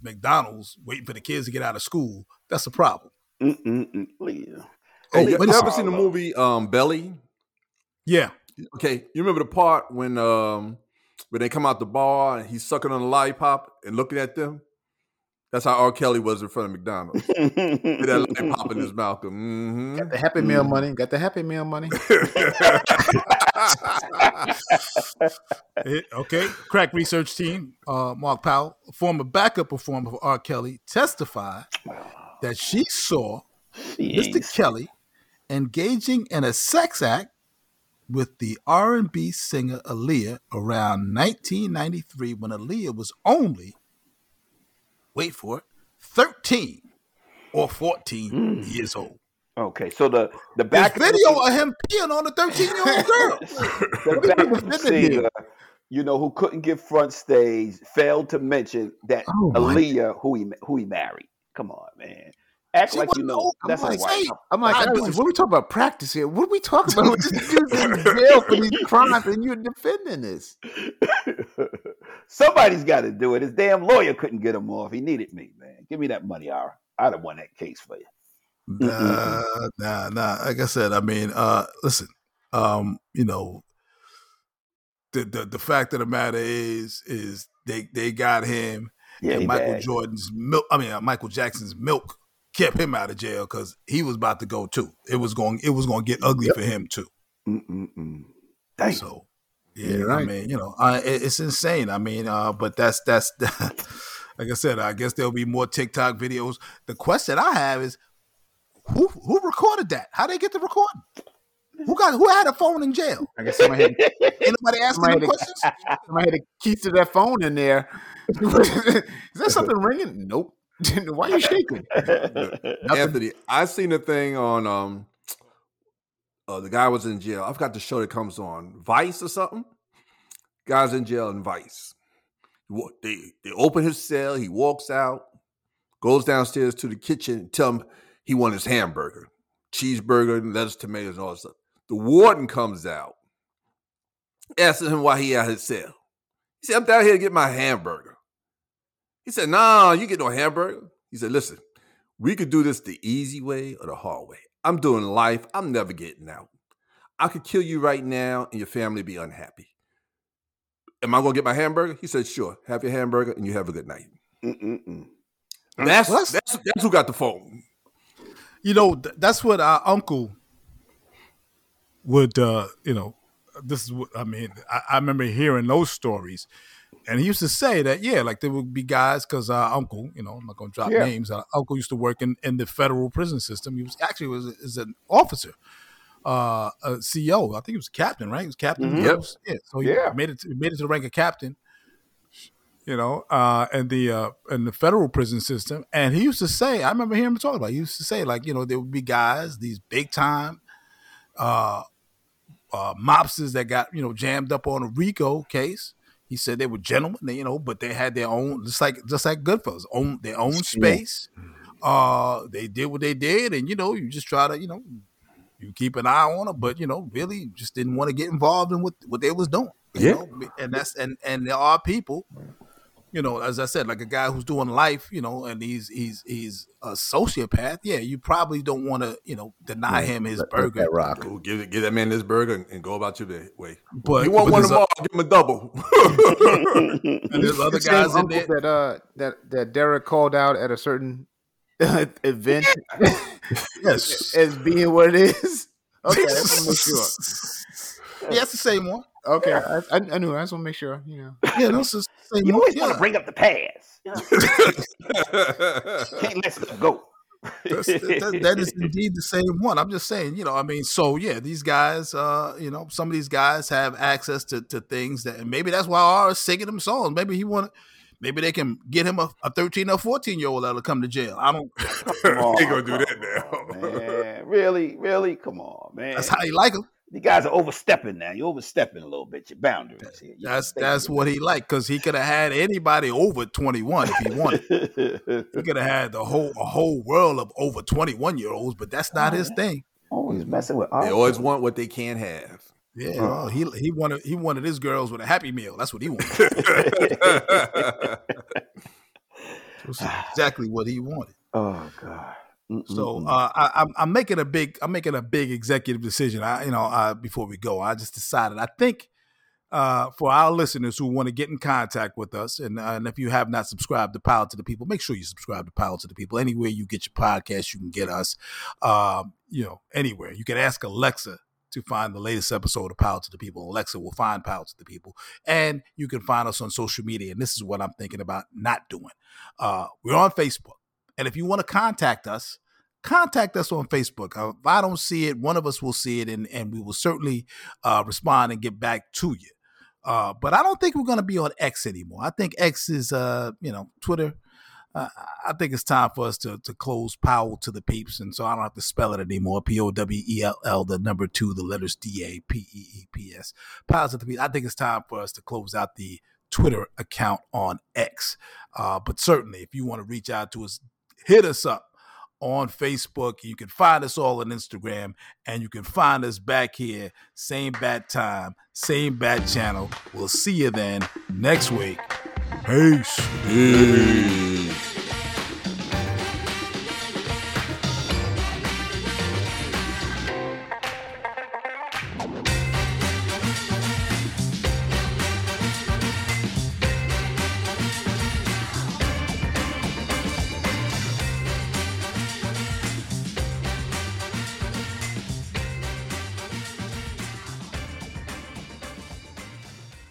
McDonald's, waiting for the kids to get out of school. That's a problem. Hey, you ever seen the movie Belly? Yeah. Okay, you remember the part when they come out the bar and he's sucking on a lollipop and looking at them? That's how R. Kelly was in front of McDonald's. With that lollipop in his mouth. Got the Happy Meal money. Okay. Crack research team, Mark Powell, former backup performer for R. Kelly, testified that she saw Mr. Kelly engaging in a sex act with the R&B singer Aaliyah around 1993 when Aaliyah was only... wait for it, 13 or 14 years old. Okay, so the back video of him peeing on a 13-year-old girl. The singer, who couldn't get front stage, failed to mention that Aaliyah, who he married. Come on, man. Act like that's a wife. I'm like, what are we talking about practice here? What are we talking about? You're in jail for these crimes and you're defending this. Somebody's got to do it. His damn lawyer couldn't get him off. He needed me, man. Give me that money, Ara. I'd have won that case for you. Nah. Like I said, listen, the fact of the matter is they got him. Yeah, and Michael Jackson's milk kept him out of jail because he was about to go too. It was going to get ugly for him too. So, yeah, right. It's insane. But that's like I said. I guess there'll be more TikTok videos. The question I have is, who recorded that? How they get the recording? Who had a phone in jail? I guess somebody had. Anybody asking the questions? Somebody had a key to that phone in there. Is there something ringing? Nope. Why are you shaking? Anthony, I seen a thing on the guy was in jail. I forgot the show that comes on Vice or something. Guy's in jail in Vice. They open his cell. He walks out, goes downstairs to the kitchen, and tell him he won his hamburger, cheeseburger, and lettuce, tomatoes, and all that stuff. The warden comes out, asking him why he out his cell. He said, "I'm down here to get my hamburger." He said, "Nah, you get no hamburger." He said, "Listen, we could do this the easy way or the hard way. I'm doing life. I'm never getting out. I could kill you right now and your family be unhappy. Am I going to get my hamburger?" He said, "Sure. Have your hamburger and you have a good night." That's who got the phone. That's what our uncle would, this is what, I remember hearing those stories. And he used to say that, like there would be guys, because our uncle, I'm not going to drop names. Our uncle used to work in the federal prison system. He was is an officer, a CO. I think he was a captain, right? He was captain. Mm-hmm. Yep. Yeah. So he made it to the rank of captain, in the federal prison system. And he used to say, I remember hearing him talk about it. He used to say, there would be guys, these big time, mobsters that got, jammed up on a RICO case. He said they were gentlemen, but they had their own, just like Goodfellas, their own space. They did what they did, and you just try to, you keep an eye on them, but really just didn't want to get involved in what they was doing. And there are people, you know, as I said, like a guy who's doing life, you know, and he's a sociopath. Yeah, you probably don't want to, you know, deny him his burger. That rock. Ooh, give that man this burger and go about your way. But he won't want them all. Give him a double. And there's other guys in there that Derek called out at a certain event. Yes, as being what it is. Okay, I just want to make sure. Yeah, that's the same one. Okay, yeah. I knew. I just want to make sure, you know. Yeah, that's the same. You always want to bring up the past. You know? Can't let stuff go. That is indeed the same one. I'm just saying, you know, I mean, so yeah, these guys, you know, some of these guys have access to things that, and maybe that's why R is singing them songs. Maybe he want. Maybe they can get him a 13 or 14-year-old that'll come to jail. I don't. On, they gonna do that now. Man. Really, come on, man. That's how you like him. You guys are overstepping now. You're overstepping a little bit. Your boundaries. Here. That's what he liked, because he could have had anybody over 21 if he wanted. He could have had a whole world of over 21-year-olds, but that's not his thing. Always messing with. They always want what they can't have. Yeah, oh, he wanted his girls with a Happy Meal. That's what he wanted. That's exactly what he wanted. Oh God! Mm-mm-mm. So I'm making a big executive decision. Before we go, I just decided. I think for our listeners who want to get in contact with us, and if you have not subscribed to Power to the People, make sure you subscribe to Power to the People. Anywhere you get your podcast, you can get us. You know, anywhere you can ask Alexa to find the latest episode of Power to the People. Alexa will find Power to the People. And you can find us on social media. And this is what I'm thinking about not doing. We're on Facebook. And if you want to contact us on Facebook. If I don't see it, one of us will see it, and we will certainly respond and get back to you. But I don't think we're going to be on X anymore. I think X is, Twitter. I think it's time for us to close Powell to the Peeps, and so I don't have to spell it anymore. Powell, the number 2, the letters DAPEEPS. Powell to the Peeps. I think it's time for us to close out the Twitter account on X. But certainly, if you want to reach out to us, hit us up on Facebook. You can find us all on Instagram, and you can find us back here. Same bat time, same bat channel. We'll see you then next week. Peace.